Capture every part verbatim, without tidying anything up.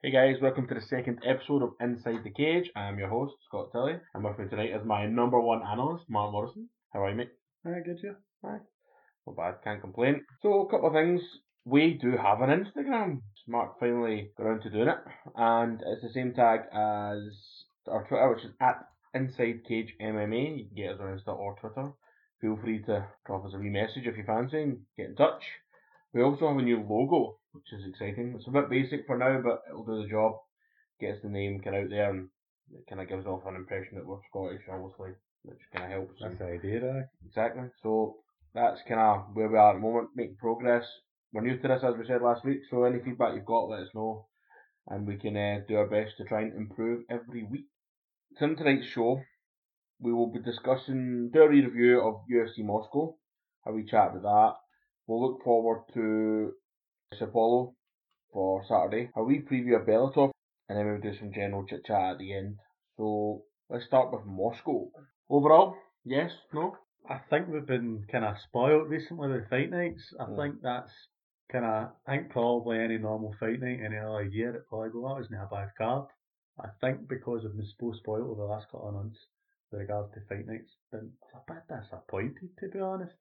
Hey guys, welcome to the second episode of Inside the Cage. I am your host, Scott Tilley, and with me tonight is my number one analyst, Mark Morrison. How are you, mate? Hi, good, yeah. Hi. Not bad, can't complain. So, a couple of things. We do have an Instagram. Mark finally got around to doing it, and it's the same tag as our Twitter, which is at Inside Cage M M A. You can get us on Insta or Twitter. Feel free to drop us a wee message if you fancy and get in touch. We also have a new logo, which is exciting. It's a bit basic for now, but it'll do the job. Gets the name kind of out there, and it kind of gives off an impression that we're Scottish, obviously, which kind of helps. That's the idea, though. Exactly. So that's kind of where we are at the moment, making progress. We're new to this, as we said last week, so any feedback you've got, let us know, and we can uh, do our best to try and improve every week. So in tonight's show, we will be discussing, do a review of U F C Moscow, how we chat about that. We'll look forward to Sapolo for Saturday, how we preview a Bellator, and then we'll do some general chit chat at the end. So let's start with Moscow. Overall, yes, no? I think we've been kind of spoiled recently with fight nights. I mm. think that's kind of, I think probably any normal fight night, any other year, it'd probably go, that wasn't a bad card. I think because we've been so spoiled over the last couple of months with regards to fight nights, been a bit disappointed, to be honest.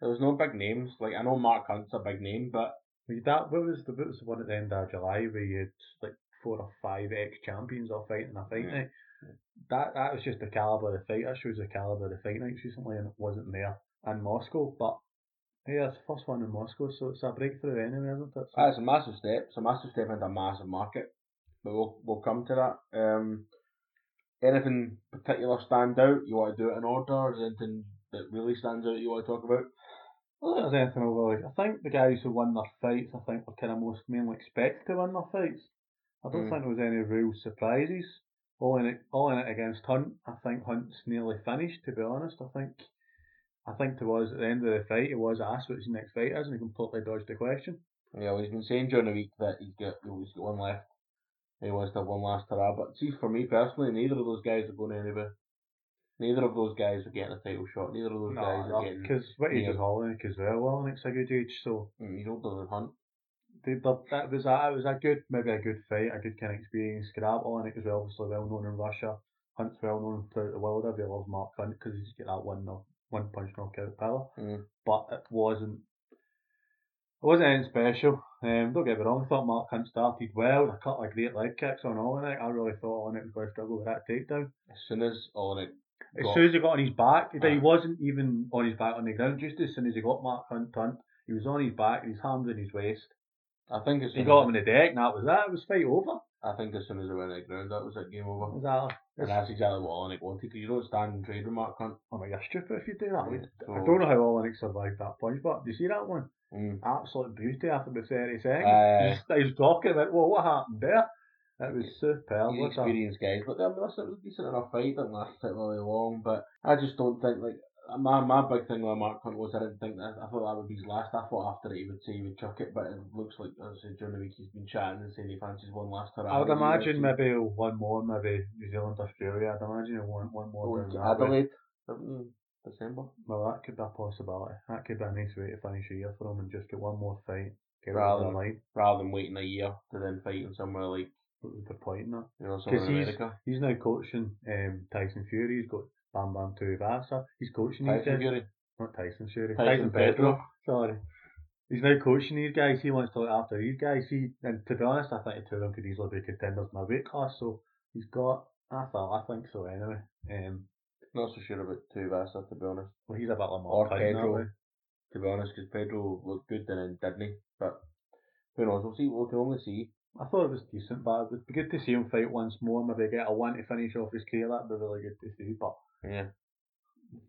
There was no big names. Like, I know Mark Hunt's a big name, but that what was the what was the one at the end of July where you had like four or five ex champions all fighting a fight yeah. night. That that was just the calibre of the fight. That shows the calibre of the fight nights recently, and it wasn't there in Moscow. But hey, that's the first one in Moscow, so it's a breakthrough anyway, isn't it? So that's a massive step. It's a massive step into a massive market. But we'll we'll come to that. Um, anything particular stand out? You want to do it in order? Is there anything that really stands out you want to talk about? I don't think there's anything overly. I think the guys who won their fights, I think were kind of most mainly expected to win their fights. I don't mm. think there was any real surprises. All in it, all in it against Hunt. I think Hunt's nearly finished. To be honest, I think, I think to us at the end of the fight, he was asked what his next fight is, and he completely dodged the question. Yeah, well, he's been saying during the week that he's got, he's got one left. He wants to have one last hurrah. But see, for me personally, neither of those guys are going anywhere. Neither of those guys are getting a title shot. Neither of those no, guys are getting. Because what age is Oleinik as well? Oleinik's a good age, so mm, he's older than Hunt. They, that was a, it was a good, maybe a good fight, a good kind of experience. Grab Oleinik as well, obviously well known in Russia. Hunt's well known throughout the world. I really love Mark Hunt because he's got that one knock, one punch knockout power. Mm. But it wasn't, it wasn't anything special. Um, don't get me wrong. I thought Mark Hunt started well. I cut a great leg kicks on Oleinik. I really thought Oleinik was going to struggle with that takedown. As soon as Oleinik. As soon as he got on his back, he uh, wasn't even on his back on the ground. Just as soon as he got Mark Hunt, Hunt he was on his back and his hand in his waist. I think as soon he got him in the deck, and that was that. It was fight over. I think as soon as he went on the ground, that was it. Game over. Exactly. And that's exactly what Oleinik wanted, because you don't stand and trade with Mark Hunt. Oh my, you're stupid if you do that. Yeah, so I don't know how Oleinik survived that punch, but do you see that one? Mm. Absolute beauty after the thirty seconds. Uh, he was talking about, well, what happened there? It was superb. He's experienced guys, but I mean, listen, it was a decent enough fight. Didn't last it really long, but I just don't think like my my big thing with Mark Hunt was I didn't think that I thought that would be his last. I thought after it he would say he would chuck it, but it looks like as I said during the week he's been chatting and saying he fancies one last hurrah. I would imagine maybe one more, maybe New Zealand, Australia. I'd imagine one one more. Oh, Adelaide, December. Well, that could be a possibility. That could be a nice way to finish a year for him and just get one more fight. Rather than rather than waiting a year to then fighting somewhere like. The point in that, you know, because he's, he's now coaching um, Tyson Fury. He's got Bam Bam Tuivasa. He's coaching Tyson these guys. Fury. Not Tyson Fury. Tyson, Tyson Pedro. Pedro. Sorry. He's now coaching these guys. He wants to look after these guys. He and to be honest, I think the two of them could easily be contenders in my weight class. So he's got. I thought. I think so. Anyway. Um. Not so sure about Tuivasa, to be honest. Well, he's a bit like Mark Hunt. Or Pedro. To be honest, because Pedro looked good and then didn't he? But who knows? We'll see. We can only see. I thought it was decent, but it would be good to see him fight once more. Maybe get a one to finish off his career. That'd be really good to see. But yeah,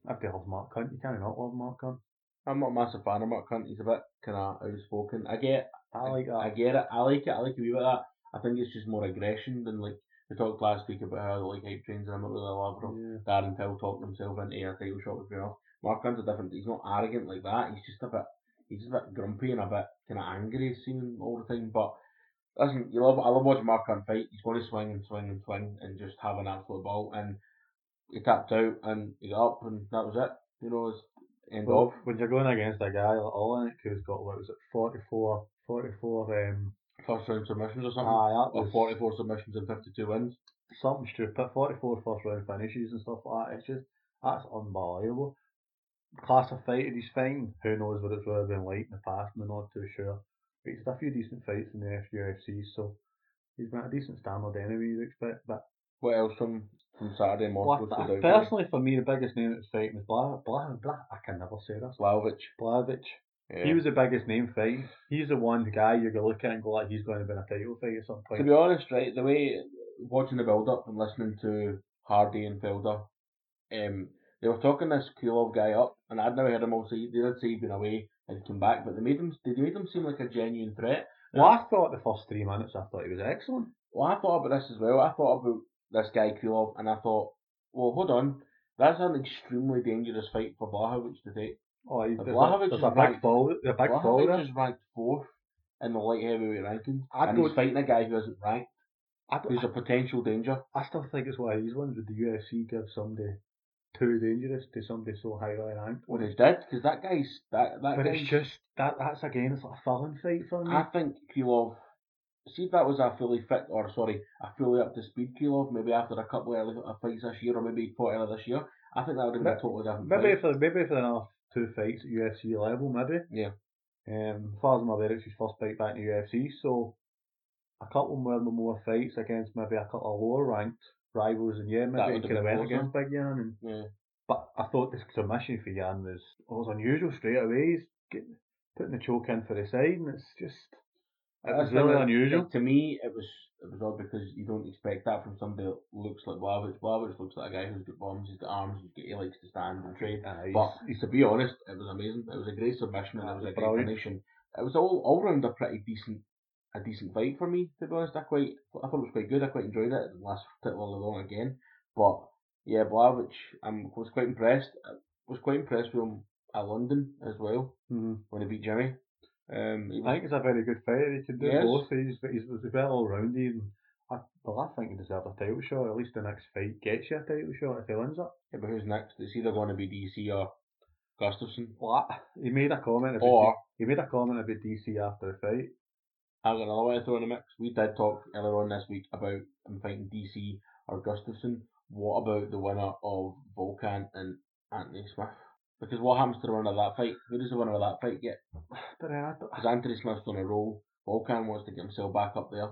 I'd love Mark Hunt. You can't not love Mark Hunt. I'm not a massive fan of Mark Hunt. He's a bit kind of outspoken. I get, I like that. I get it. I like it. I like a wee bit of that. I think it's just more aggression than like we talked last week about how like hype trains, and I'm not really allowed from yeah. Darren Till talking himself into a title shot with enough. Mark Hunt's a different. He's not arrogant like that. He's just a bit. He's just a bit grumpy and a bit kind of angry, seeming all the time, but. Listen, you love I love watching Mark Hunt fight. He's going to swing and swing and swing and just have an absolute ball. And he tapped out and he got up and that was it. You know, it's end well, of. When you're going against a guy like Oleinik who's got what was it, forty-four, forty-four um, first round submissions or something. Ah, or forty-four submissions and fifty-two wins. Something stupid. forty-four first round finishes and stuff like that. It's just, that's unbelievable. Class of fighter, he's fine. Who knows what it's really been like in the past, and I'm not too sure. But he's had a few decent fights in the U F C, so he's got a decent standard anyway, you'd expect. But what else from, from Saturday morning? Well, personally, for me, the biggest name that's fighting was Bla, Bla, Bla, I can never say this. Błachowicz. Błachowicz. Yeah. He was the biggest name fighting. He's the one guy you're going to look at and go like, he's going to win a title fight at some point. To be honest, right, the way, watching the build-up and listening to Hardy and Felder, um, they were talking this Krylov guy up, and I'd never heard him all say, they did say he'd been away and come back, but they made him, they made him seem like a genuine threat. And well, I thought the first three minutes, I thought he was excellent. Well, I thought about this as well. I thought about this guy Krylov, and I thought, well, hold on, that's an extremely dangerous fight for Błachowicz to take. Oh, he's Błachowicz a, a big ball. The big ball there. Is ranked fourth in the light heavyweight rankings, I'd and he's fighting a guy who isn't ranked. Who's a potential danger. I still think it's one of these ones with the U F C gives somebody too dangerous to somebody so highly ranked. Well, he's dead because that guy's that that. But guy's, it's just that that's again it's like a felon fight for me. I think Krylov. See if that was a fully fit or sorry a fully up to speed Krylov. Maybe after a couple of fights this year, or maybe he fought earlier this year. I think that would have been a totally different. Maybe fight. for maybe for another two fights at U F C level, maybe. Yeah. Um, as far as I'm aware, it's his first fight back in the U F C, so a couple more more fights against maybe a couple of lower ranked rivals, and yeah, maybe he could have went against Big Yan. And, yeah. But I thought this submission for Yan was was unusual straight away. He's getting, putting the choke in for the side, and it's just it was really it, unusual. To me, it was it was odd because you don't expect that from somebody that looks like Błachowicz. Błachowicz looks like a guy who's got bombs, he's got arms, he's got, he likes to stand and trade. Uh, but he's, to be honest, it was amazing. It was a great submission and it was a great finish. It was all all round a pretty decent. A decent fight for me, to be honest. I quite, I thought it was quite good. I quite enjoyed it. It didn't last particularly long again, but yeah, Błachowicz, I um, was quite impressed. I was quite impressed with him at London as well mm-hmm. when he beat Jimmy. Um, he was, I think it's a very good fight. He can do yes. both. He's he's, he's well all rounded. I, well, I think he deserves a title shot. At least the next fight gets you a title shot if he wins it. Yeah, but who's next? It's either going to be D C or Gustafsson. Well, he made a comment about or, he made a comment about D C after the fight. I've got another way to throw in the mix. We did talk earlier on this week about him fighting D C or Gustafsson. What about the winner of Volkan and Anthony Smith? Because what happens to the winner of that fight? Who does the winner of that fight get? Because Anthony Smith's on a roll. Volkan wants to get himself back up there.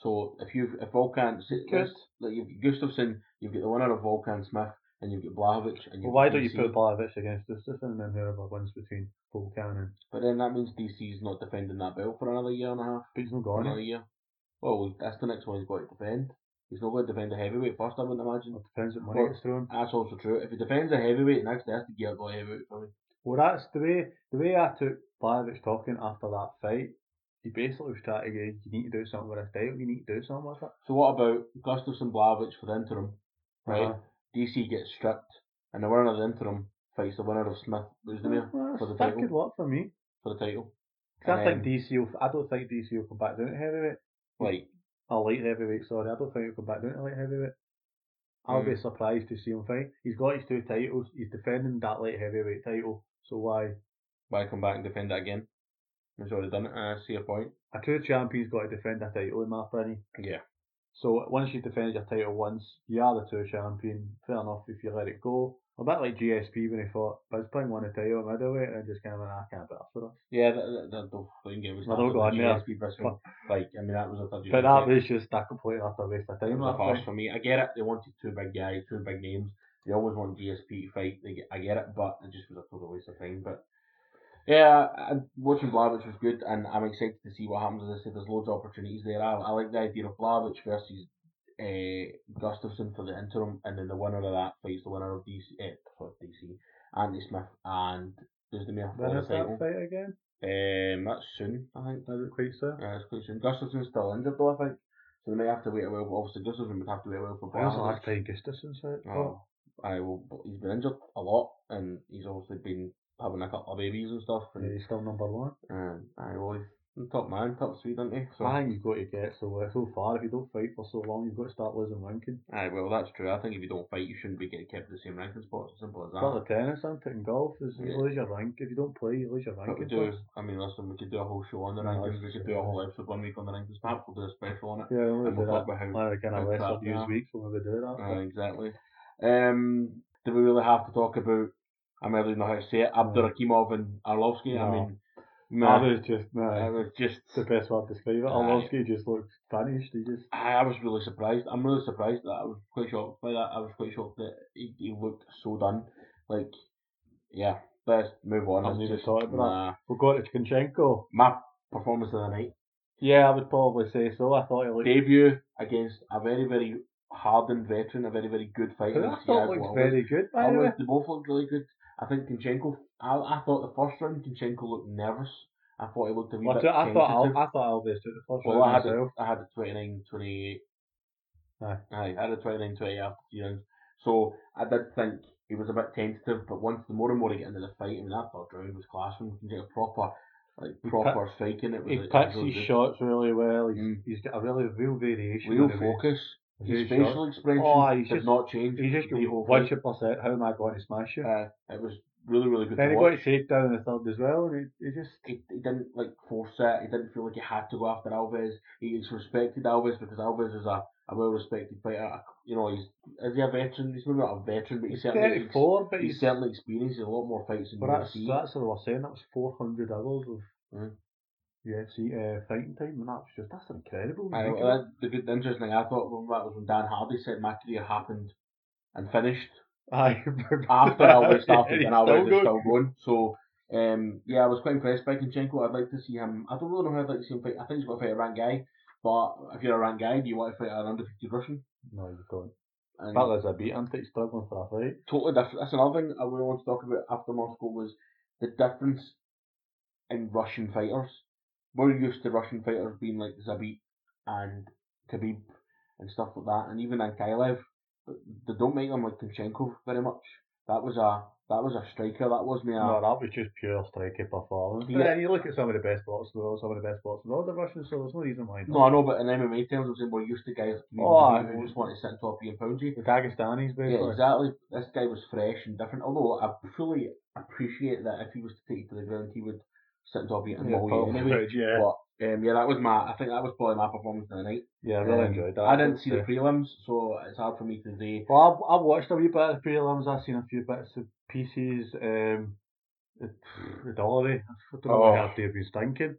So if you if Volkan, Good. like you've got Gustafsson, you've got the winner of Volkan Smith, and you've got Błachowicz, and you've well, why don't you put Błachowicz against Gustafsson and then whoever wins between Volkan and... But then that means D C's not defending that belt for another year and a half. But he's not going another year. Well, that's the next one he's got to defend. He's not going to defend a heavyweight first, I wouldn't imagine. It depends what money well, it's thrown. That's also true. If he defends a heavyweight next, he has to get up a heavyweight for me. Well, that's the way the way I took Błachowicz talking after that fight. He basically was trying to go, you need to do something with a title, you need to do something with it. So what about Gustafsson Błachowicz for the interim, right? Uh-huh. D C gets stripped, and the winner of the interim fights the winner of Smith Luzdemir well, for the title. That could work for me. For the title. Because I think D C will, I don't think D C will come back down to heavyweight. Light. Or light heavyweight, sorry. I don't think he'll come back down to light heavyweight. I'll mm. be surprised to see him fight. He's got his two titles. He's defending that light heavyweight title. So why? Why come back and defend that again? He's already done it. I see a point. A true champion's got to defend a title, in my opinion. Yeah. So once you defend your title once, you are the two champion. Fair enough if you let it go. A bit like G S P when he thought, but he's playing one of the title middleweight and just kind of went, I can't bet for us. Yeah, that, that, that don't get me started with G S P wrestling. Like, I mean, that was a third But that was just a complete utter waste of time. It was a farce for me. I get it. They wanted two big guys, two big names. They always want G S P to fight. They get, I get it, but it just was a total waste of time. But yeah, watching Błachowicz was good, and I'm excited to see what happens. As I said, there's loads of opportunities there. I, I like the idea of Błachowicz versus uh, Gustafsson for the interim, and then the winner of that fights the winner of D C, eh, D C Anthony Smith and Luzdemir. When is that fight again? Um, that's soon, I think. Is it quite soon? Yeah, it's quite soon. Gustafsson's still injured though, I think, so they may have to wait a while. But obviously, Gustafsson would have to wait a while for Błachowicz. When's the last time Gustafsson's fight? Oh, I will. He's been injured a lot, and he's obviously been having a couple of babies and stuff, and yeah, he's still number one. Um, I always top man, top speed, aren't you? So I think you've got to get so, uh, so far. If you don't fight for so long, you've got to start losing ranking. Aye, well, that's true. I think if you don't fight, you shouldn't be getting kept the same ranking spots. As simple as that. Well, the tennis, I'm taking golf. Is yeah. You lose your rank. If you don't play, you lose your ranking. Do, I mean, listen, we could do a whole show on the no, rankings. We could do a whole episode one week on the rankings. Perhaps we'll do a special on it. Yeah, we'll and do we'll that. Talk about how like kind of lesser news weeks. We'll maybe do that. Uh, exactly. Um, do we really have to talk about? I mean, I don't know how to say it. Abdurakhimov and Arlovski. No. I mean. No, I was just no, I was just the best word to describe it. Arlovski just looked vanished. He just. I, I was really surprised. I'm really surprised that I was quite shocked by that. I was quite shocked that he, he looked so done. Like, yeah, let's move on. I need to talk about nah. that. We got to Kunchenko. My performance of the night. Yeah, I would probably say so. I thought he looked debut against a very very hardened veteran, a very very good fighter. I thought looked Alves. very good. By Alves, the way, they both looked really good. I think Kunchenko. I, I thought the first round Kunchenko looked nervous. I thought he looked a wee well, bit I tentative. Thought I, I thought Alves took the first well, round. Well, I had myself. A, I had a twenty-nine twenty-eight. Aye. Aye, I had a twenty-nine twenty-eight after three rounds. So I did think he was a bit tentative, but once the more and more he get into the fight, I mean that third round was class. When you get a proper, like proper he pi- striking, it was. He picks his really shots really well. He's, mm. he's got a really real variation. Real focus. His facial expression oh, did just, not change. He just one chip us out. How am I going to smash you? Uh, it was really, really good. Then to he watch. got shaped down in the third as well. He, he just he, he didn't like force it. He didn't feel like he had to go after Alves. He, he's respected Alves because Alves is a, a well-respected fighter. You know, he's is he a veteran? He's maybe not a veteran, but he's, he's certainly thirty-four. But he's, he's certainly experienced a lot more fights than U F C. That's what I was saying. That was four hundred hours of. Mm. U F C uh, fighting time, and that's just that's incredible. I, well, that, the good, the interesting thing I thought when that was when Dan Hardy said my career happened and finished. Aye, after Alves started, and Alves is still going. So, um, yeah, I was quite impressed by Kunchenko. I'd like to see him. I don't really know how I'd like to see him fight. I think he's got to fight a ranked guy, but if you're a ranked guy, do you want to fight an undefeated Russian? No, you can't. And that was a beat. I'm pretty struggling for that fight. Totally different. That's another thing I really want to talk about after Moscow was the difference in Russian fighters. We're used to Russian fighters being like Zabit and Khabib and stuff like that, and even Ankalaev. They don't make them like Kunchenko very much. That was a that was a striker. That wasn't a no. That was just pure striker performance. Yeah. But then you look at some of the best boxers in the world, some of the best boxers in the world, the Russians. So there's no reason why. Not. No, I know, but in M M A terms, I'm saying we're used to guys like oh, who just want to sit and talk and pound you. The Dagestanis, basically. Yeah, exactly. This guy was fresh and different. Although I fully appreciate that if he was to take it to the ground, he would. Sitting top and yeah, anyway. Bridge, yeah. But um, yeah, that was my. I think that was probably my performance of the night. Yeah, I really um, enjoyed that. I didn't see yeah. the prelims, so it's hard for me to say. Well, I've, I've watched a wee bit of the prelims. I've seen a few bits of pieces. Um, the, the Dollary. I don't know oh. what I've been thinking.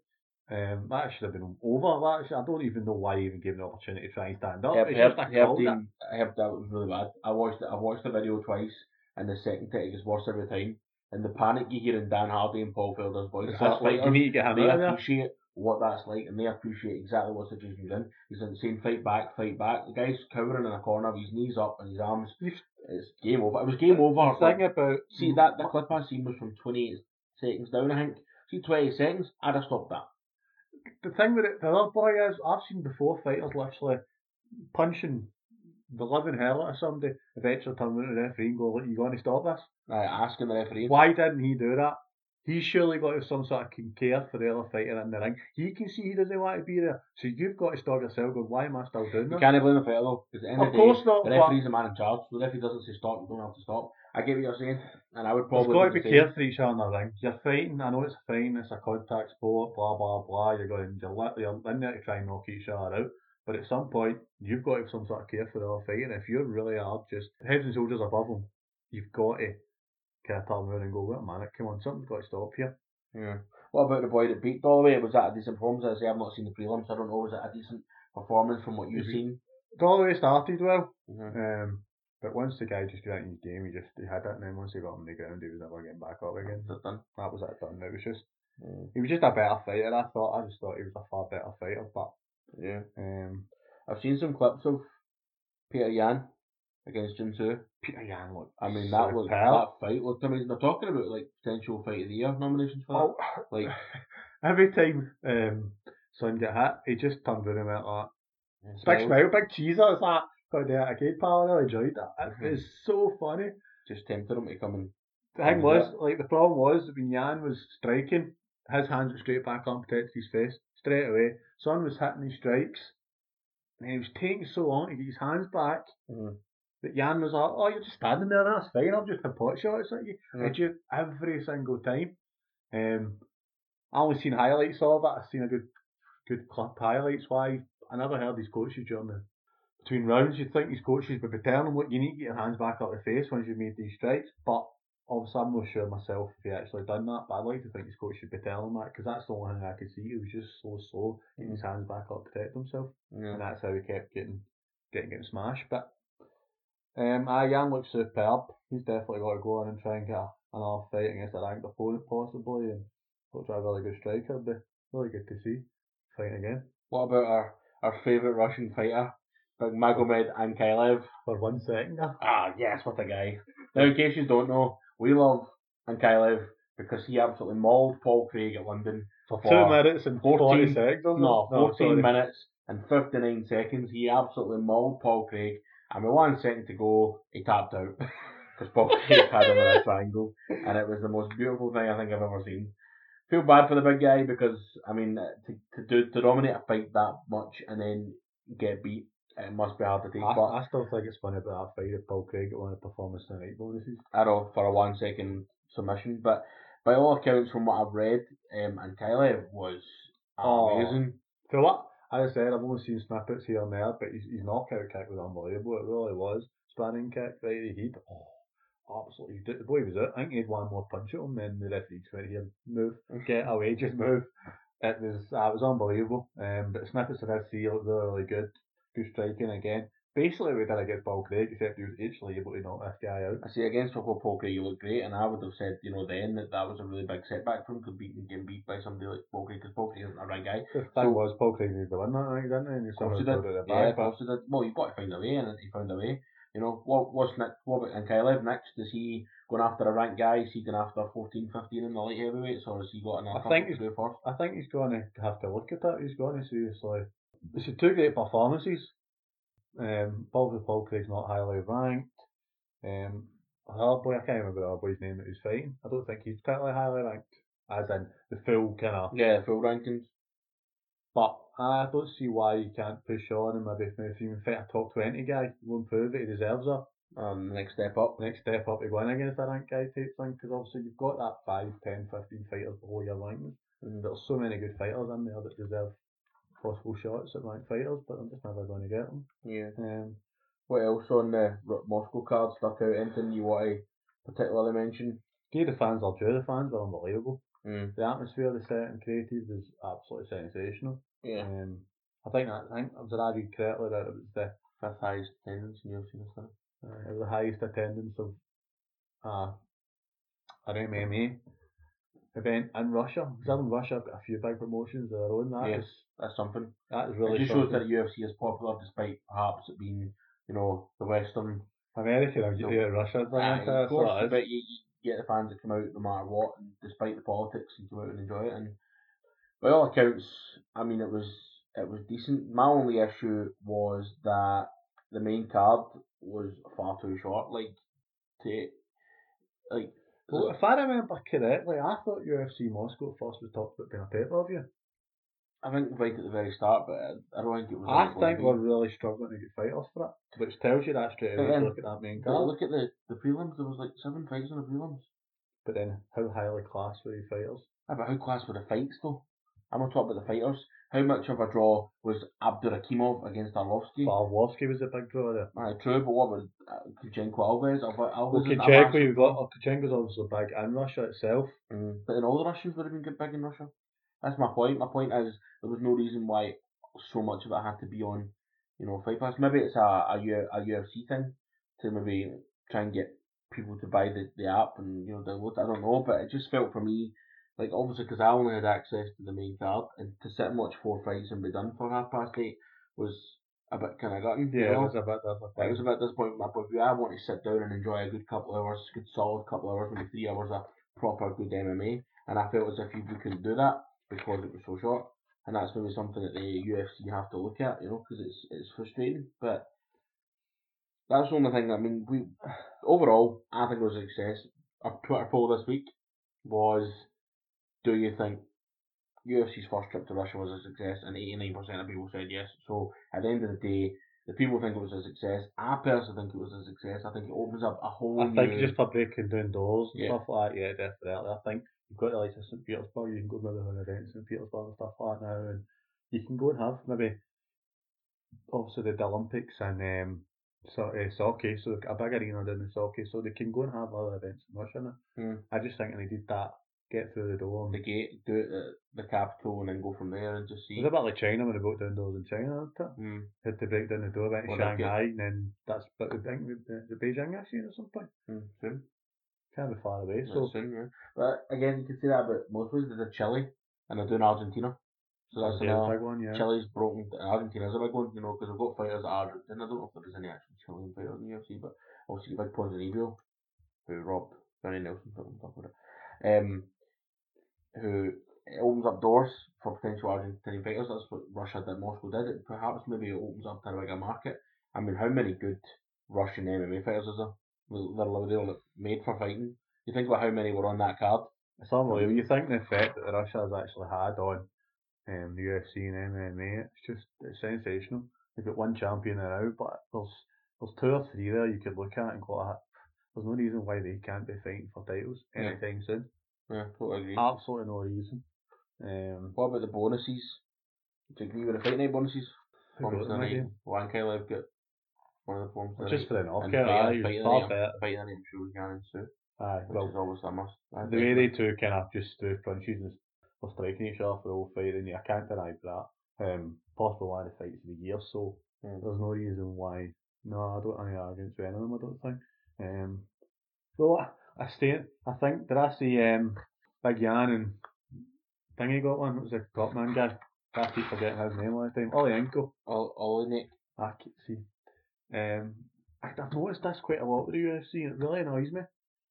Um, that should have been over. That should, I don't even know why he even gave me the opportunity to try and stand up. Yeah, it's just I heard that. I heard that was really bad. I watched it. I watched the video twice, and the second take is worse every time. And the panic you hear in Dan Hardy and Paul Felder's voice, that's like, you need to get him they appreciate there. What that's like, and they appreciate exactly what situation's in. He's in the same fight back, fight back. The guy's cowering in a corner with his knees up and his arms. It's game over. It was game over. The thing like, about see that the clip I seen was from twenty-eight seconds down. I think see twenty seconds, I'd have stopped that. The thing with it, the other boy is I've seen before fighters literally punching the living hell out of somebody, eventually turn around to the referee and go, look, you going to stop this? Right, asking the referee. Why didn't he do that? He's surely got some sort of care for the other fighter in the ring. He can see he doesn't want to be there. So you've got to stop yourself going, why am I still doing that? You can't blame the fighter though. At the end of, of the course day, not. The referee's the man in charge. So if he doesn't say stop, you don't have to stop. I get what you're saying. And I would probably. You've got to be careful for each other in the ring. You're fighting, I know it's a fight, it's a contact sport, blah, blah, blah. You're going, you're, you're in there to try and knock each other out. But at some point, you've got to have some sort of care for the other fighter. And if you really are just heads and shoulders above them, you've got to kind of turn around and go, wait a minute, come on, something's got to stop here. Yeah. What about the boy that beat Dollaway? Was that a decent performance? As I say, I've not seen the prelims. I don't know. Was that a decent performance from what you've mm-hmm. seen? Dollaway started well. Mm-hmm. Um, but once the guy just got out in his game, he just he had it. And then once he got on the ground, he was never getting back up again. That done. That was it done. It was just, mm. he was just a better fighter. I thought, I just thought he was a far better fighter. But yeah, um, I've seen some clips of Peter Yan against Jim Sue. Peter Yan looked. I mean, that looked, that fight looked amazing. They're talking about like potential fight of the year nominations for that. Oh, like every time um, Son get hit, he just turned around and went like, yes, big well. smile, big cheeser. It's like, got there again, pal. I really enjoyed that. Mm-hmm. It's so funny. Just tempted him to come and. The thing was, like the problem was when Yan was striking, his hands were straight back on, protected his face. straight away. Son was hitting his strikes, and he was taking so long to get his hands back mm. that Jan was like, "Oh, you're just standing there, that's fine, I'll just have pot shots at you." Mm. I do every single time. Um, I only seen highlights of it. I've seen a good good clip highlights. Why I never heard his coaches during the between rounds. You'd think his coaches would be telling him, "Look, you need to get your hands back up the face once you've made these strikes." But obviously, I'm not sure myself if he actually done that. But I'd like to think his coach should be telling him that, because that's the only thing I could see. He was just so slow getting his hands back up to protect himself, yeah. and that's how he kept getting getting getting smashed. But um, ah, Jan looks superb. He's definitely got to go on and try and get a, another fight against a ranked opponent possibly, and looks like a really good striker. It'd be really good to see fighting again. What about our, our favourite Russian fighter, like Magomed Ankalaev? For one second. Ah, yes, what a guy. Now, in case you don't know, we love Ankalaev because he absolutely mauled Paul Craig at London. For two minutes and fourteen seconds? No, fourteen minutes and fifty-nine seconds. He absolutely mauled Paul Craig. And with one second to go, he tapped out. Because Paul Craig had him in a triangle. And it was the most beautiful thing I think I've ever seen. Feel bad for the big guy because, I mean, to to do, to dominate a fight that much and then get beat, it must be hard to take. I, but I still think it's funny about that fight of Paul Craig at one of the performance of the night bonuses. I know, for a one second submission, but by all accounts from what I've read, um, Ankalaev was amazing. Oh, for what? As I said, I've only seen snippets here and there, but his, his knockout kick was unbelievable. It really was. Spanning kick, right to the head. Oh. Absolutely, the boy was out. I think he had one more punch at him, then the referee just went here, move, get away, just move. It was uh, it was unbelievable. Um, but snippets of this looked really, really good. Good striking again. Basically, we did against Paul Craig, except he was actually able to knock this guy out. I see, against Paul Craig, he looked great, and I would have said, you know, then that that was a really big setback for him, because beating getting beat by somebody like Paul Craig, because Paul Craig isn't a right guy. The thing so, was, Paul Craig needed to win that, I think, didn't he? And he somehow got it at the back. Yeah, but did. Well, you've got to find a way, and he found a way. You know, what what's next? What about Ankalaev next? Is he going after a ranked guy? Is he going after fourteen, fifteen in the light heavyweights, or has he got another fight to do first? I think he's going to have to look at that. He's going to seriously. This is two great performances. Um, Paul Paul Craig's not highly ranked. Um, oh boy, I can't remember the other boy's name that he's fighting. I don't think he's particularly highly ranked, as in the full kind of yeah full rankings. But I don't see why you can't push on and maybe if you can fit a top twenty guy, will improve it, he deserves it. Um, next step up. Next step up to going against a ranked guy type thing, because obviously you've got that five, ten, fifteen fighters below your rankings. Mm-hmm. There's so many good fighters in there that deserve possible shots at ranked fighters, but I'm just never going to get them. Yeah. Um, what else on the Moscow card stuck out? Anything you want to particularly mention? Do the fans or do the fans were unbelievable. Mm. The atmosphere the set and created was absolutely sensational. Yeah, um, I think that I think was I read correctly that it was the fifth highest attendance in U F C Moscow. Uh, it was the highest attendance of uh, an M M A event in Russia. Because in Russia, I've got a few big promotions of their own. That yes, is, that's something. That is really. It just something. Shows that U F C is popular, despite perhaps it being, you know, the Western American or so, Russia. Like uh, that, of course, so but you, you get the fans that come out no matter what, and despite the politics, you come out and enjoy it. And by all accounts, I mean it was it was decent. My only issue was that the main card was far too short. Like, to like. Well, if I remember correctly, I thought U F C Moscow at first was talked about being a pay-per-view. I think right at the very start, but I don't think it was. I think we're really struggling to get fighters for it, which tells you that straight away. Look at that main card. Look at the the prelims. There was like seven fights on the prelims. But then, how highly classed were the fighters? Yeah, but how classed were the fights though? I'm going to talk about the fighters. How much of a draw was Abdurakimov against Arlovski? But Arlovski was a big draw there. Right, true, but what about uh, Kunchenko Alves? Alves well, Kunchenko, you've got, uh, Kunchenko's obviously big in Russia itself. Mm. But then all the Russians would have been big in Russia. That's my point. My point is there was no reason why so much of it had to be on, you know, Fight Pass. Maybe it's a, a, a U F C thing to maybe try and get people to buy the, the app and, you know, download. I don't know, but it just felt for me, like, obviously, because I only had access to the main card, and to sit and watch four fights and be done for half past eight was a bit kind of gutting. Yeah, you know? It was a bit disappointing. It was a bit disappointing. My point of view, I want to sit down and enjoy a good couple of hours, good solid couple of hours, maybe three hours of proper good M M A, and I felt as if you couldn't do that because it was so short, and that's maybe something that the U F C have to look at, you know, because it's, it's frustrating, but that's the only thing. I mean, we overall, I think it was a success. Our Twitter poll this week was, do you think U F C's first trip to Russia was a success, and eighty-nine percent of people said yes. So at the end of the day, the people think it was a success. I personally think it was a success. I think it opens up a whole I new... I think just for breaking down doors and yeah. stuff like that, yeah, definitely. I think you've got to like Saint Petersburg, you can go maybe on events in Petersburg and stuff like that now, and you can go and have maybe, obviously the Olympics and um, so, uh, Sochi, so a big arena down in Sochi, so they can go and have other events in Russia now. Mm. I just think they did that. Get through the door, and the gate, do it at the capital, and then go from there and just see. It was a bit like China when they broke down doors in China, wasn't it? Mm. Had to break down the door, went to well, Shanghai, and then that's but the thing with the, the Beijing actually or something. Mm. Soon, can't be far away. That's so soon, yeah. But again, you can see that about most places. They're Chile, and they're doing Argentina. So that's yeah, another big one. Yeah, Chile's broken. Argentina's a big one, you know, because they've got fighters at Argentina. I don't know if there's any actual Chilean fighters in the U F C, but obviously big Ponzinibbio, who robbed Bernie Nelson, put on top of it. Um, who opens up doors for potential Argentinian fighters. That's what Russia did, Moscow did. It perhaps maybe it opens up to a bigger market. I mean, how many good Russian M M A fighters is there? They're all made for fighting. You think about how many were on that card. It's unbelievable. You think the effect that Russia has actually had on um, the U F C and M M A, it's just it's sensational. They've got one champion there now, but there's there's two or three there you could look at and go, there's no reason why they can't be fighting for titles anytime yeah. soon. Yeah, totally agree. Absolutely no reason. Um, what about the bonuses? Do you agree with the fight night bonuses? Forms of night. Ankalaev got one of the forms of the just night. For the knockout, yeah. Fight of the night, fight of the night, sure, Jan and Sue. Aye, which well, is always a must. I'd the way they two kind of just threw punches and were striking each other for the whole fight, and yeah, I can't deny that. Um, possibly one of the fights of the year, so mm. there's no reason why. No, I don't have any arguments with any of them, I don't think. Um, so I, I stay. I think did I see um Big Yan and Thingy got one? It was a top man guy. I keep forgetting his name all the time. Oleinik. Oleinik. I keep see. Um, I, I've noticed this quite a lot with the U F C, and it really annoys me.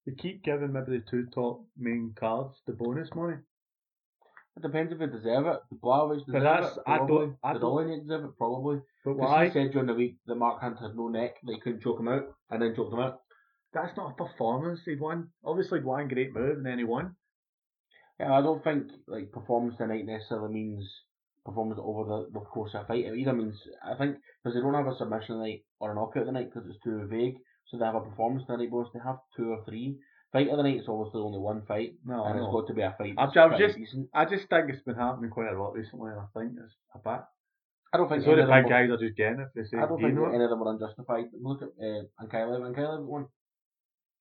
They keep giving maybe the two top main cards the bonus money. It depends if they deserve it. The Błachowicz deserve that's, it. Probably. I don't. Did Oleinik deserve it? Probably. But what I said during the week that Mark Hunt had no neck, that he couldn't choke him out, and then choked him out. That's not a performance. He won. Obviously, one great move and then he won. Yeah, I don't think like performance tonight necessarily means performance over the, the course of a fight. It either means, I think, because they don't have a submission tonight or a knockout tonight because it's too vague. So they have a performance tonight bonus. They have two or three. Fight of the night is obviously only one fight. No, and it's got to be a fight. I've, I've just, decent. I just think it's been happening quite a lot recently, and I think it's a bit. I don't think so. The big guys are just getting it. They say I don't think any of them are unjustified. Look at uh, Ankalaev. Ankalaev won.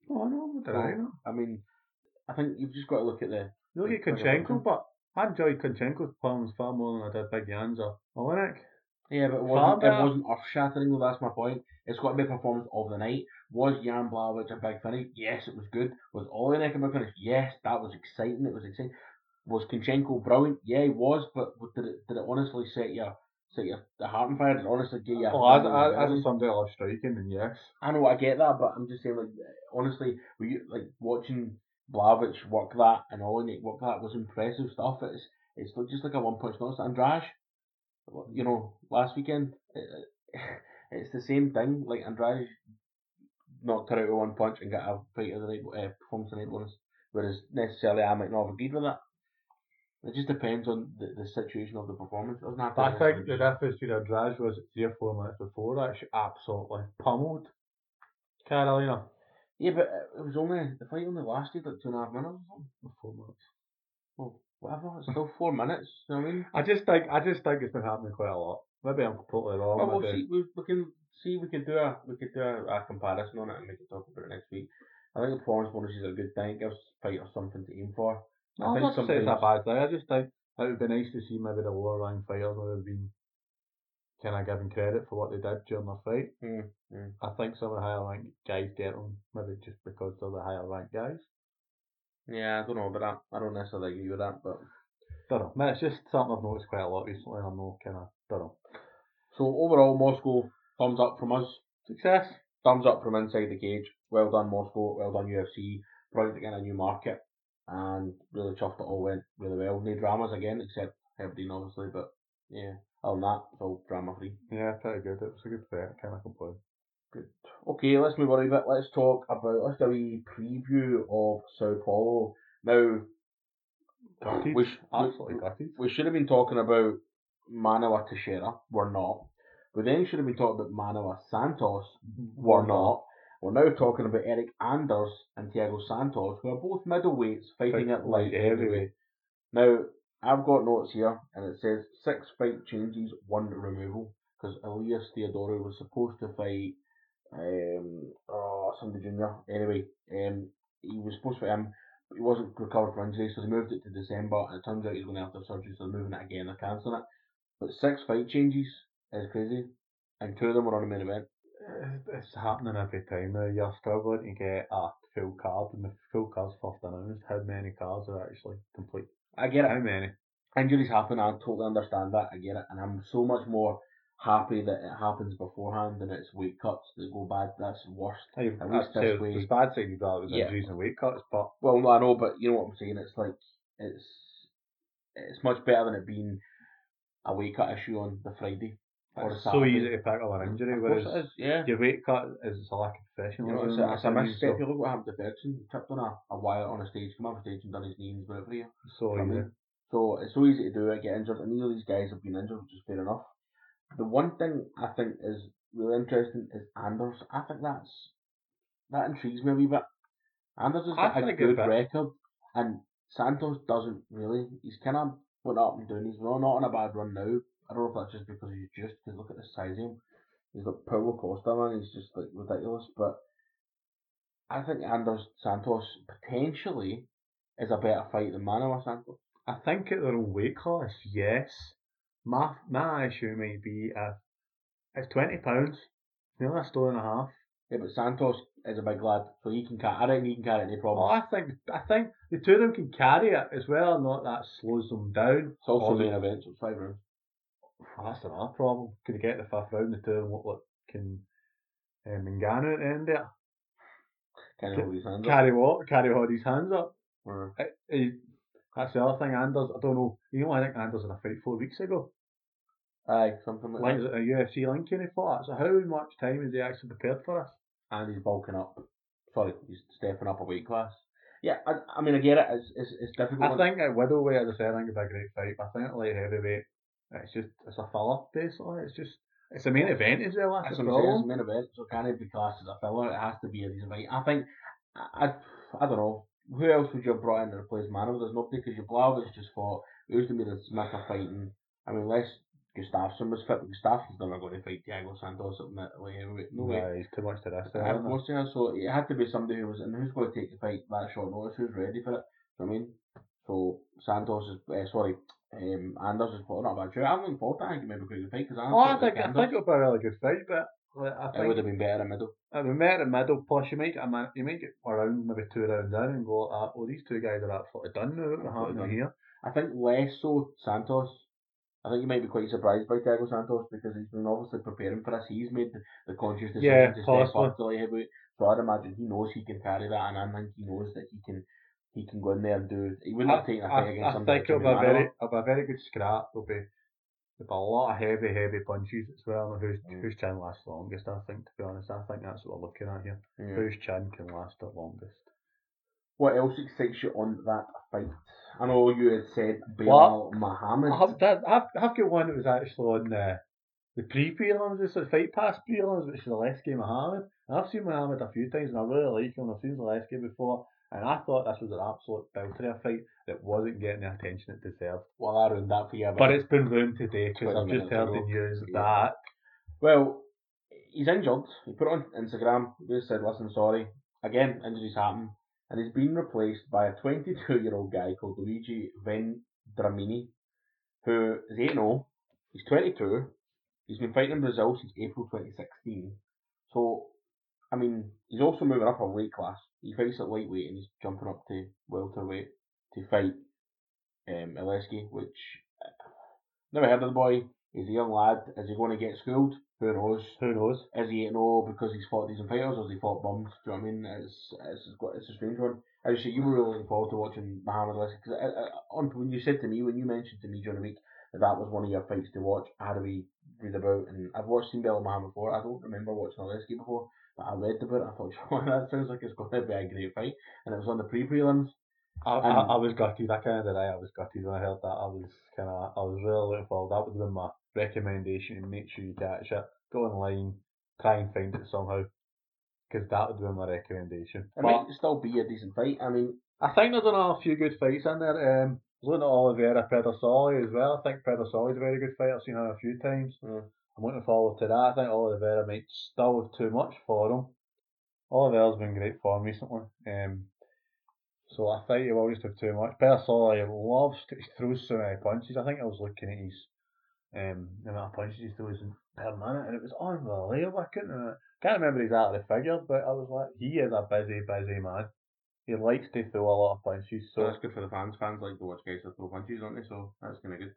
Oh no, I don't know. I mean, I think you've just got to look at the. Look at Kunchenko, but I enjoyed Kunchenko's performance far more than I did Big Yan's or Oleinik. Yeah, but it wasn't, it wasn't earth shattering, though, that's my point. It's got to be a performance of the night. Was Jan Błachowicz a big finish? Yes, it was good. Was Oleinik a big finish? Yes, that was exciting. It was exciting. Was Kunchenko brilliant? Yeah, he was, but did it, did it honestly set your. Set your the heart on fire, and honestly get you. Oh, as, as, as a somebody I love striking, and yes, I know I get that, but I'm just saying, like honestly, were you like watching Błachowicz work that and Oleinik work that was impressive stuff. It's it's just like a one punch knock. Andrade, you know, last weekend, it, it's the same thing. Like Andrade knocked her out with one punch and got a fight of the night uh, performance of the night bonus, whereas necessarily I might not have agreed with that. It just depends on the, the situation of the performance. Doesn't have to I think the difference between Andrade was three or four minutes before that she absolutely pummeled Carolina. Yeah, but it was only the fight only lasted like two and a half minutes or something. Four minutes. Well, whatever. It's still four minutes. You know what I mean? I just think I just think it's been happening quite a lot. Maybe I'm completely wrong. Well, we'll see, we, we can see we can do a we could do a, a comparison on it, and we can talk about it next week. I think the performance bonuses are a good thing. It gives fighters something to aim for. No, I, I think something it's a bad thing. I just think it would be nice to see maybe the lower ranked fighters would have been kind of given credit for what they did during their fight. Mm, mm. I think some of the higher ranked guys get them maybe just because they're the higher ranked guys. Yeah, I don't know, but I, I don't necessarily agree with that. But don't know. It's just something I've noticed quite a lot recently. I'm not kind of don't know. So overall, Moscow, thumbs up from us. Success. Thumbs up from inside the cage. Well done, Moscow. Well done, U F C. Project again, a new market. And really chuffed it all went really well. No dramas again, except Hebden obviously, but yeah, other than that, it's all drama free. Yeah, pretty good. It was a good fight. I can't complain. Good. Okay, let's move on a bit. Let's talk about, let's do a wee preview of Sao Paulo. Now, gutted. We, sh- Absolutely we, gutted. We should have been talking about Manoa Teixeira. We're not. We then should have been talking about Manoa Santos. We're not. We're now talking about Eric Anders and Thiago Santos, who are both middleweights fighting at light heavyweight. Now, I've got notes here, and it says six fight changes, one removal, because Elias Theodorou was supposed to fight um, oh, somebody junior. Anyway, um, he was supposed to fight him, but he wasn't recovered from injury, so they moved it to December, and it turns out he's going to have to have surgery, so they're moving it again, they're cancelling it. But six fight changes is crazy, and two of them were on a main event. It's happening every time now. You're struggling to get a full card, and the full card's first announced. How many cards are actually complete? I get it. How many? Injuries happen, I totally understand that, I get it, and I'm so much more happy that it happens beforehand than it's weight cuts that go bad. That's worst. I've, At least this way. It's bad saying that it was yeah. injuries and weight cuts, but... Well, I know, but you know what I'm saying, it's like, it's, it's much better than it being a weight cut issue on the Friday. It's so easy to pick up an injury, of whereas it is, yeah. your weight cut is a lack of professionalism. You know, it's a, it's a misstep. So. You look what happened to Ferguson, tripped on a, a wire on a stage, come off a stage and done his knee and whatever you. So easy. Mean. So it's so easy to do it, get injured, and neither of these guys have been injured, which is fair enough. The one thing I think is really interesting is Anders. I think that's that intrigues me a wee bit. Anders has got a good record, and Santos doesn't really. He's kind of went up and down. He's well, not on a bad run now. I don't know if that's just because he's just, because look at the size of him. He's like Paulo Costa, man. He's just like ridiculous. But I think Anders Santos potentially is a better fight than Manoa Santos. I think at their own weight class, yes. My my issue may be uh, it's twenty pounds. It's nearly a stone and a half. Yeah, but Santos is a big lad, so he can carry. I reckon he can carry it no problem. Well, I think I think the two of them can carry it as well, not that slows them down. It's also main event, so it's five rounds. Oh, that's another problem. Could he get the fifth round, the two, and what, what can um, Mangano at the end there? Can he hold his hands carry up? What? Can he hold his hands up? Mm. It, it, that's the other thing, Anders. I don't know. You know, I think Anders in a fight four weeks ago. Aye, something like, like that. Like a U F C link in he fought. So how much time is he actually prepared for this? And he's bulking up. Sorry, he's stepping up a weight class. Yeah, I, I mean, I get it. It's, it's, it's difficult. I think at Widowweight, as I said, I think it's a great fight. But I think at light heavyweight, it's just, it's a filler, basically. It's just, it's a main event as well. That's, that's what I'm saying, it's a main event, so it can't be classed as a filler. It has to be a decent fight. I think, I, I, I don't know, who else would you have brought in to replace Manoa? There's nobody, because your Błachowicz just fought. Who's going to be the Smith of fighting? I mean, unless Gustafsson was fit, but Gustafsson's never going to fight Thiago Santos at lightweight heavyweight. No way. Yeah, he's too much to risk there, isn't he? So it had to be somebody who was, and who's going to take the fight that short notice? Who's ready for it? Do you know what I mean? So Santos is, uh, sorry, Um, Anders is putting up a true. I wouldn't fault that. I think it may be quite a good fight. Cause oh, I think, I think it'll be a really good fight, but like, I think it would have been better in middle. It would have been better in middle. Plus, you might get a you might get around maybe two rounds in and go like, oh, these two guys are absolutely done now. What happened here? I think less so Santos. I think you might be quite surprised by Thiago Santos because he's been obviously preparing for this. He's made the, the conscious decision yeah, to possibly. step up to light heavyweight. So I'd imagine he knows he can carry that, and I think he knows that he can. He can go in there and do. He wouldn't I, have taken a fight against somebody. I think it'll be, a very, it'll be a very good scrap. There'll be, there'll be a lot of heavy, heavy punches as well. Who's mm. whose chin lasts longest? I think, to be honest, I think that's what we're looking at here. Yeah. Whose chin can last the longest? What else excites you on that fight? I know you had said Bilal Muhammad. I've, I've, I've got one that was actually on the the pre-prelims. It's the fight pass prelims, which is Zaleski Muhammad. And I've seen Muhammad a few times, and I really like him. I've seen Zaleski before. And I thought this was an absolute belter of a fight that wasn't getting the attention it deserved. Well, I ruined that for you. But, but it's been ruined today because I've just heard the news yeah. that... Well, he's injured. He put it on Instagram. He said, listen, sorry. Again, injuries happen. And he's been replaced by a twenty-two-year-old guy called Luigi Vendramini, who is eight and oh. He's twenty-two. He's been fighting in Brazil since April twenty sixteen. So, I mean, he's also moving up a weight class. He fights at lightweight and he's jumping up to welterweight to fight um, Oleski, which uh, never heard of the boy. He's a young lad. Is he going to get schooled? Who knows? Who knows? Is he eight and oh because he's fought decent fighters or has he fought bums? Do you know what I mean? It's it's, it's a strange one. As you say, you were really looking forward to watching Muhammad Oleski because when you said to me, when you mentioned to me during the week that that was one of your fights to watch, I had a wee read about, and I've watched seen Bilal Muhammad before. I don't remember watching Oleski before. But I read about it, I thought, oh, that sounds like it's going to be a great fight. And it was on the pre-prelims. I, I, I was gutted. I kind of did. I was gutted when I heard that. I was kind of. I was really looking forward. That would have been my recommendation. Make sure you catch it. Go online, try and find it somehow, because that would have been my recommendation. It might still be a decent fight. I mean, I think there's another few good fights in there. Um, I was looking at Oliveira, Pedrosoli as well. I think Pedrosoli's a very good fighter. I've seen him a few times. Mm. I'm looking forward to that. I think Oliveira might still have too much for him. Oliveira's been great for him recently. Um, so I think he will just have too much. Pedrosoli loves to throw so many punches. I think I was looking at his um, the amount of punches he throws per minute, and it was unbelievable. I couldn't remember. Can't remember exactly the figure, but I was like, he is a busy, busy man. He likes to throw a lot of punches, so that's good for the fans. Fans like to watch guys that throw punches, don't they? So that's gonna be good.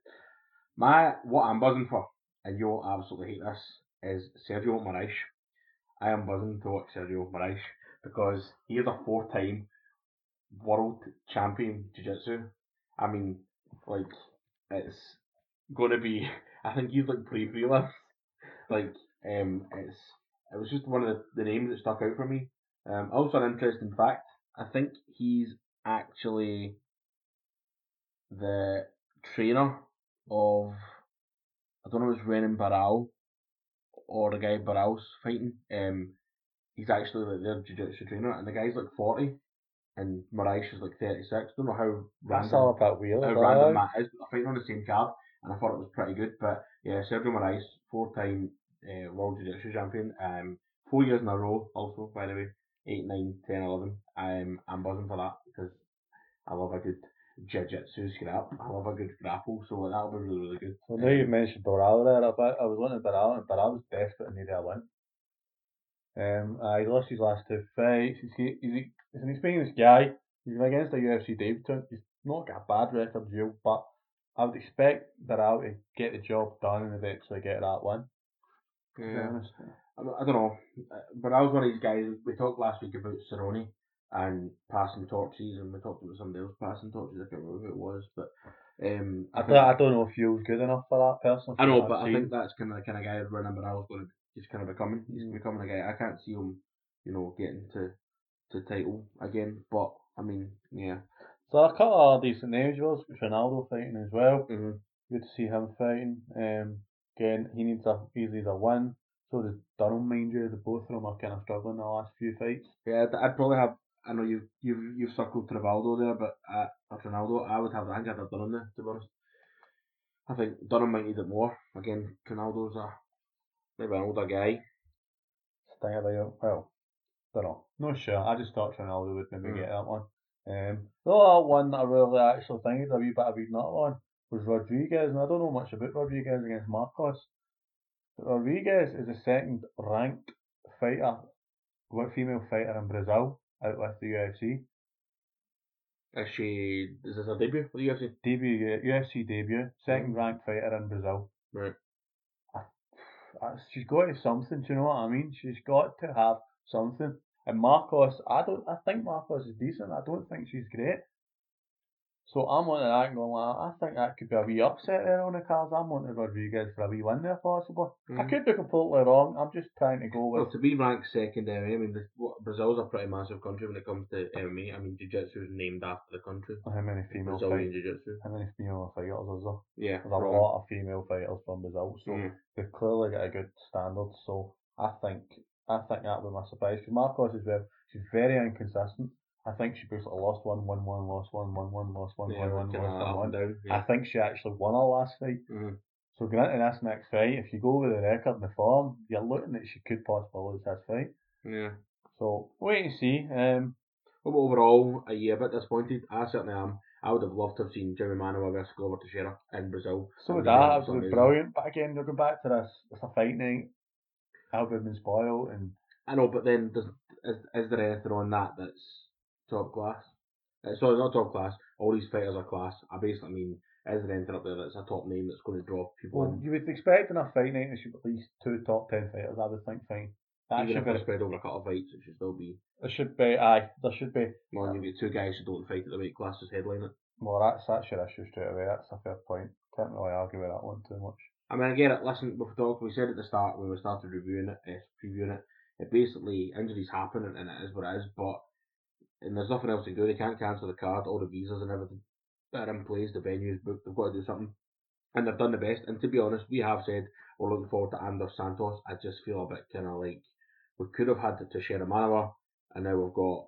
My what I'm buzzing for, and you'll absolutely hate this, is Sergio Moraes. I am buzzing to watch Sergio Moraes because he is a four-time world champion jiu-jitsu. I mean, like it's gonna be. I think he's like pre-prelims. Like um, it's it was just one of the, the names that stuck out for me. Um, also an interesting fact. I think he's actually the trainer of, I don't know if it's Renan Barral or the guy Barral's fighting. Um, he's actually like their jiu-jitsu trainer, and the guy's like forty, and Moraes is like thirty-six. I don't know how That's random, about weird, how random that is, but they're fighting on the same card, and I thought it was pretty good. But yeah, Sergio Moraes, four-time uh, world jiu-jitsu champion, um, four years in a row also, by the way. eight, nine, ten, eleven. I'm, I'm buzzing for that because I love a good jiu-jitsu scrap. I love a good grapple, so that'll be really, really good. Well, now um, you've mentioned Barral there. I, I was looking at Barral, and Barral was desperate and needed a win. Um, uh, he lost his last two fights. He's, he, he's, he's an experienced guy. He's been against a U F C debutant. He's not got a bad record deal, but I would expect Barral to get the job done and eventually get that win. Yeah. I don't know, but I was one of these guys. We talked last week about Cerrone and passing torches, and we talked about somebody else passing torches. I can't remember who it was, but um, I, I, think, I don't know if he was good enough for that person. I know, but I think that's kind of the kind of guy Renan Barral is going to he's kind of becoming. He's mm. becoming a guy. I can't see him, you know, getting to to title again. But I mean, yeah. So a couple of decent names. Was Ronaldo fighting as well. Mm-hmm. Good to see him fighting. Um, again, he needs a he needs a win. So does Dunham, mind you. The both of them are kind of struggling the last few fights. Yeah, I'd, I'd probably have. I know you've you've you've circled Rivaldo there, but uh, or Ronaldo, I would have. I think I'd have Dunham there, to be honest. I think Dunham might need it more. Again, Ronaldo's a maybe an older guy. Stinger there. Well, don't know. Not sure. I just thought Ronaldo would maybe mm. get that one. Um, the other one that I really actually think is a wee bit of a wee nut one was Rodriguez, and I don't know much about Rodriguez against Marcos. Rodriguez is the second ranked fighter, female fighter in Brazil, out with the U F C. Is she, is this her debut for the U F C? Debut, U F C debut, second ranked fighter in Brazil. Right. I, I, she's got to have something, do you know what I mean? She's got to have something. And Marcos, I don't, I think Marcos is decent, I don't think she's great. So I'm on that and going, like, I think that could be a wee upset there on the cards. I'm wanting Rodriguez for a wee win there, possibly. Mm. I could be completely wrong. I'm just trying to go with... Well, to be ranked second, I mean, Brazil's a pretty massive country when it comes to M M A. I mean, jiu-jitsu is named after the country. How many female Brazilian jiu-jitsu? How many female fighters is there? Yeah. There's wrong. a lot of female fighters from Brazil, so mm. they've clearly got a good standard. So I think I think that would be my surprise. Because Marcos as well, she's very inconsistent. I think she basically lost one, won one, lost one, won one, lost one, yeah, won one, lost one, down, yeah. I think she actually won her last fight. Mm-hmm. So granted, this next fight, if you go with the record and the form, you're looking that she could possibly lose this fight. Yeah. So wait and see. Um, well, overall, are you a bit disappointed? I certainly am. I would have loved to have seen Jimmy Manuel versus Glover Teixeira in Brazil. So would I. It was brilliant. But again, they'll go back to this. It's a fight night. I've been spoiled, and I know. But then, does is, is there anything on that that's top class? Uh, sorry, not top class. All these fighters are class. I basically mean, is there anything up there that's a top name that's going to draw people well, in? You would expect in a fight night there should be at least two top ten fighters, I would think, fine. That Even should if be spread over a couple of fights, it should still be. There should be, aye, there should be. Well, you get two guys who don't fight at the weight class just headline it. Well, that's, that's your issue straight away. That's a fair point. Can't really argue with that one too much. I mean, again, listen, we said at the start when we started reviewing it, uh, previewing it, it basically, injuries happen and it is what it is, but and there's nothing else they can do. They can't cancel the card, all the visas and everything. They're in place, the venue's booked, they've got to do something. And they've done the best. And to be honest, we have said we're looking forward to Anders Santos. I just feel a bit kind of like we could have had to share a Manawa, and now we've got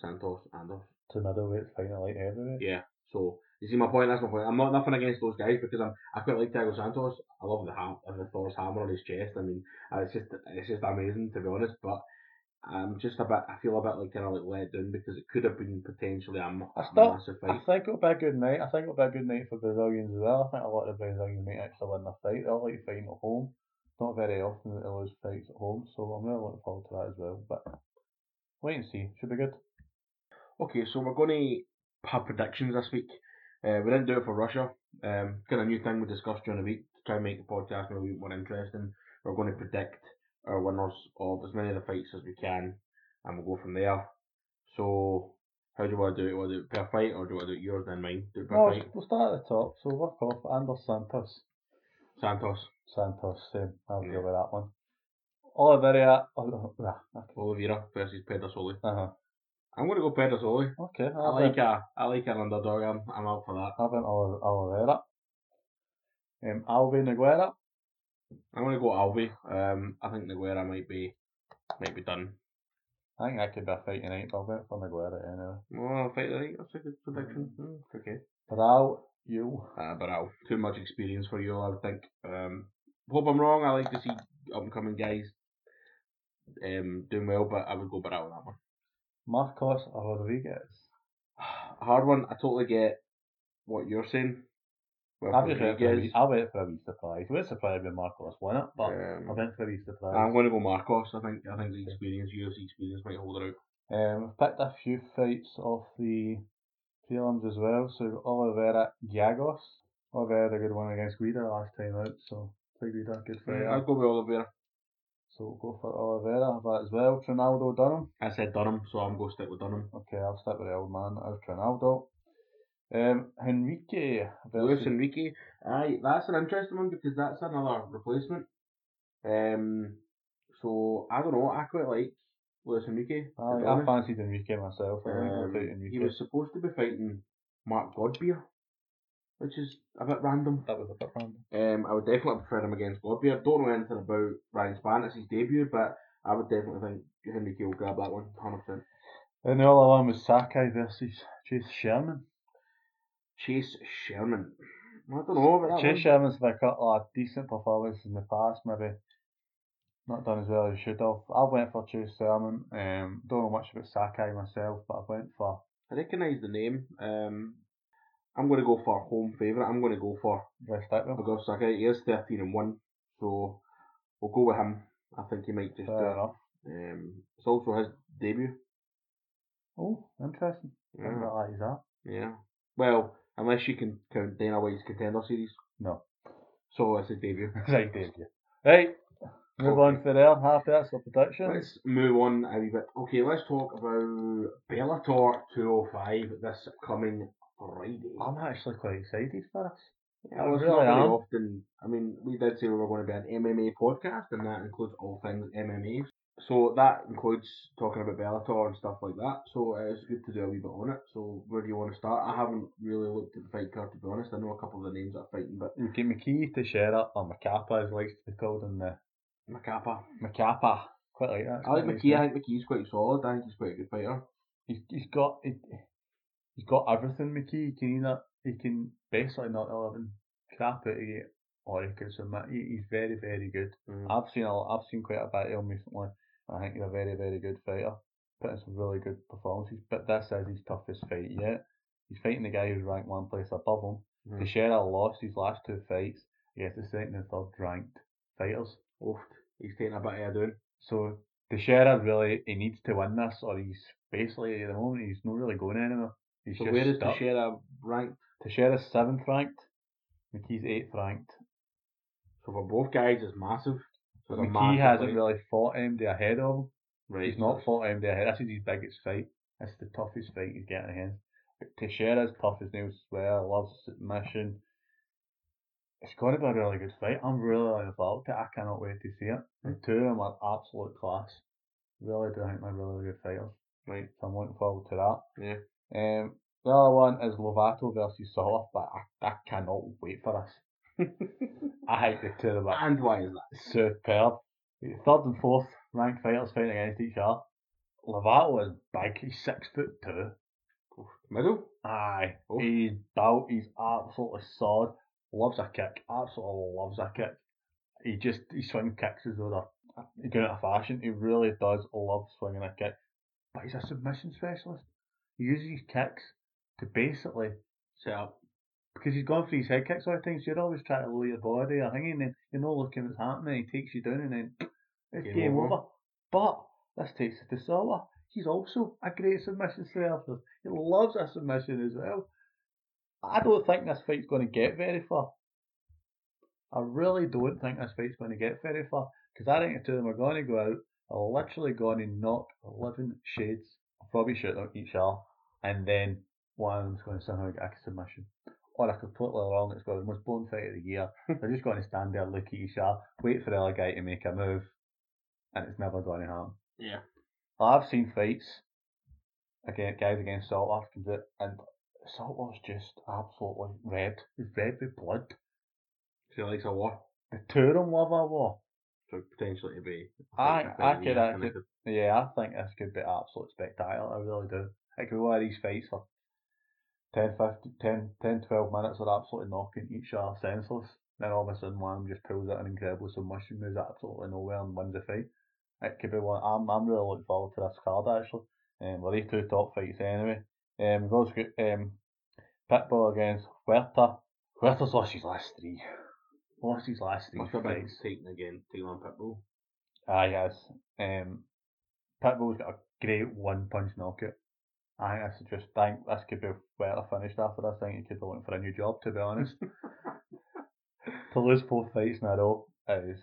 Santos, Anders. To middleweight final, like everywhere. Yeah, so you see my point, that's my point. I'm not nothing against those guys because I'm, I quite like Thiago Santos. I love the, ham, the Thor's hammer on his chest. I mean, it's just it's just amazing, to be honest, but I'm just a bit, I feel a bit like kind of like let down because it could have been potentially a, I still, massive fight. I think it'll be a good night. I think it'll be a good night for Brazilians as well. I think a lot of Brazilians might actually win their fight. They'll like fighting at home. It's not very often that they lose fights at home, so I'm really looking forward to that as well. But wait and see. Should be good. Okay, so we're going to have predictions this week. Uh, we didn't do it for Russia. Um, kind of new thing we discussed during the week to try and make the podcast a little bit more interesting. We're going to predict our winners of as many of the fights as we can, and we'll go from there. So, how do you want to do it? Want to do it per fight, or do you want to do it yours then mine? Do it per no, fight. We'll start at the top. So work off Anders Santos. Santos. Santos. Same. I'll yeah. go with that one. Oliveira. Oh, nah, okay. Oliveira versus Pedrosoli. Uh huh. I'm going to go Pedrosoli. Okay. I'll I like been. a. I like an underdog. I'm. I'm out for that. I've been Oliveira. Um, Alves Nogueira. I'm going to go Alves. Um, I think Nogueira might be might be done. I think that could be a fight tonight, but I'll bet for Nogueira anyway. Well, a fight tonight, that's a good prediction. Mm-hmm. Mm, okay. Barral, you. Uh, Barral. Too much experience for you, I would think. Um, hope I'm wrong. I like to see up-and-coming guys um, doing well, but I would go Barral on that one. Marcos or Rodriguez? Hard one. I totally get what you're saying. Well, I'll just wait for, a wee, I'll wait for a wee surprise. We're surprised when Marcos won it, but um, I went for a wee surprise. I'm going to go Marcos. I think I think the experience, U F C experience, might hold it out. Um, we've picked a few fights off the prelims as well. So Oliveira, Giagos. Oliveira had a good one against Guida last time out, so take Guida, good for you. Yeah, I'll go with Oliveira. So we'll go for Oliveira that as well. Ronaldo, Dunham. I said Dunham, so I'm going to stick with Dunham. Okay, I'll stick with the old man as Ronaldo. Um, Henrique versus Henrique. Aye, that's an interesting one because that's another replacement. Um, so I don't know. I quite like Luis Henrique. Aye, I fancied Henrique myself. I um, Henrique. He was supposed to be fighting Mark Godbeer, which is a bit random. That was a bit random. Um, I would definitely prefer him against Godbeer. Don't know anything about Ryan Spann. It's his debut, but I would definitely think Henrique will grab that one, one hundred percent. And the other one was Sakai versus Chase Sherman. Chase Sherman. I don't know about that Chase one. Sherman's had a couple of decent performances in the past, maybe not done as well as he should have. I went for Chase Sherman. Um, don't know much about Sakai myself, but I went for... I recognise the name. Um, I'm going to go for home favourite. I'm going to go for... Yes, because Sakai, he is thirteen and one, so we'll go with him. I think he might just... Fair do enough. Um, it's also his debut. Oh, interesting. Yeah. I didn't realise that. Yeah. Well... Unless you can count Dana White's Contender Series. No. So it's a debut. It's a debut. Right. Move okay. on for there. Half that's the prediction. Let's move on a wee bit. Okay, let's talk about Bellator two oh five this coming Friday. I'm actually quite excited for this. Yeah, I was really not often. I mean, we did say we were going to be an M M A podcast, and that includes all things M M A. So that includes talking about Bellator and stuff like that. So uh, it's good to do a wee bit on it. So where do you want to start? I haven't really looked at the fight card, to be honest. I know a couple of the names that are fighting, but... Okay, McKee, Teixeira, or Macapa, as likes to be called in the... Macapa. Macapa. Quite like that. I like McKee. I think McKee's quite solid. I think he's quite a good fighter. He's, he's got... He, he's got everything, McKee. He can either... He can basically knock the living crap out of you, or he can submit. He, he's very, very good. Mm. I've seen a, I've seen quite a bit of him recently. I think he's a very, very good fighter. Put in some really good performances, but this is his toughest fight yet. He's fighting the guy who's ranked one place above him. Mm. Teixeira lost his last two fights against the second and third ranked fighters. Oof, he's taking a bit of a doing. So Teixeira really, he needs to win this, or he's basically, at the moment, he's not really going anywhere. He's so just where is stuck. Teixeira ranked? Teixeira's seventh ranked, McKee's eighth ranked. So for both guys, it's massive. McKee hasn't fight. really fought M D ahead of him. Right. He's not fought M D ahead. This is his biggest fight. That's the toughest fight he's getting against. Teixeira's tough as nails as well. Loves submission. It's going to be a really good fight. I'm really involved in it. I cannot wait to see it. The two of them are absolute class. Really do think they're really good fighters. Right. So I'm looking forward to that. Yeah. Um, the other one is Lovato versus Soler, but I, I cannot wait for this. I hate the two of them. And why is that? Superb. Third and fourth ranked fighters fighting against each other. Lovato is big. He's six foot two. Middle? Aye. Oh. He's built. He's absolutely solid. Loves a kick. Absolutely loves a kick. He just he swing kicks as though they're he's doing it a fashion. He really does love swinging a kick. But he's a submission specialist. He uses his kicks to basically set up. Because he's gone for his head kicks all the time, so you're always trying to lower your body or hanging, and then you're not looking what's happening, he takes you down, and then it's game, game over. over. But this takes us to Soler. He's also a great submission specialist. He loves a submission as well. I don't think this fight's going to get very far. I really don't think this fight's going to get very far. Because I think the two of them are going to go out, are literally going to knock eleven shades of probably shoot on each other, and then one of them's going to somehow get a submission. Or a completely wrong, it's going to be the most blown fight of the year. They're just going to stand there, look at each other, wait for the other guy to make a move, and it's never going to happen. Yeah. I've seen fights against guys against Saltler, and Saltler's just absolutely red. He's red with blood. So he likes a war. The two of them love a war. So potentially to be. I, I could actually. Yeah, I think this could be absolutely spectacular. I really do. It could be one of these fights for ten, fifteen, ten, ten, twelve minutes. They're absolutely knocking each other senseless. Then all of a sudden, one of them just pulls out an incredible submission, moves absolutely nowhere, and wins the fight. It could be one. I'm I'm really looking forward to this card actually. Um, well, these two top fights anyway. Um, we've also got um, Pitbull against Huerta. Huerta's lost his last three. Lost his last three. Must have been taken again. Taking on Pitbull. Ah yes. Um, Pitbull's got a great one punch knockout. I think that's just. I think this could be Huerta finished after this. I think he could be looking for a new job. To be honest, to lose both fights in a row is.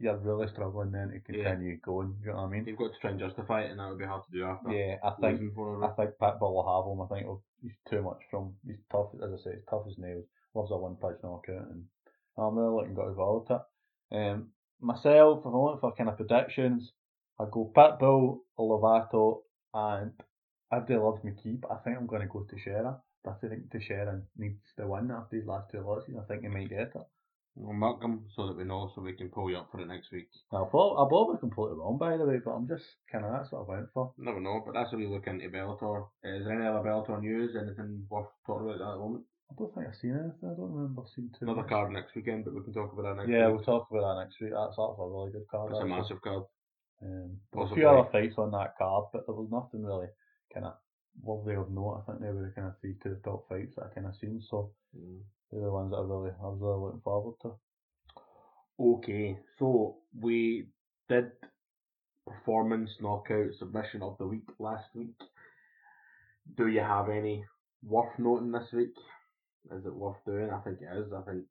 You're really struggling then to continue yeah. going, do you know what I mean? You've got to try and justify it, and that would be hard to do after. Yeah, I think I think Pitbull will have him. I think he'll, he's too much from he's tough, as I say, he's tough as nails. Loves a one punch knockout, and I'm really looking forward to it. Um, myself, if I'm looking for kind of predictions, I go Pitbull, Lovato, and everybody loves McKee, but I think I'm going to go Teixeira. I think Teixeira needs the win after these last two losses. I think he might get it. We'll mark them so that we know, so we can pull you up for it next week. Now, I thought I thought we were completely wrong, by the way, but I'm just kind of that's what I went for. Never know, but that's what we look into Bellator. Is there any other Bellator news? Anything worth talking about at the moment? I don't think I've seen anything. I don't remember seeing too Another much. Card next weekend, but we can talk about that next yeah, week. Yeah, we'll talk about that next week. That's, that's a really good card. It's a massive card. Um, there were a few other fights on that card, but there was nothing really kind of worthy of note. I think they were the kind of three to the top fights that I kind of seen, so. Mm. They're the ones that I really, I was really looking forward to. Okay, so we did performance, knockout, submission of the week last week. Do you have any worth noting this week? Is it worth doing? I think it is. I think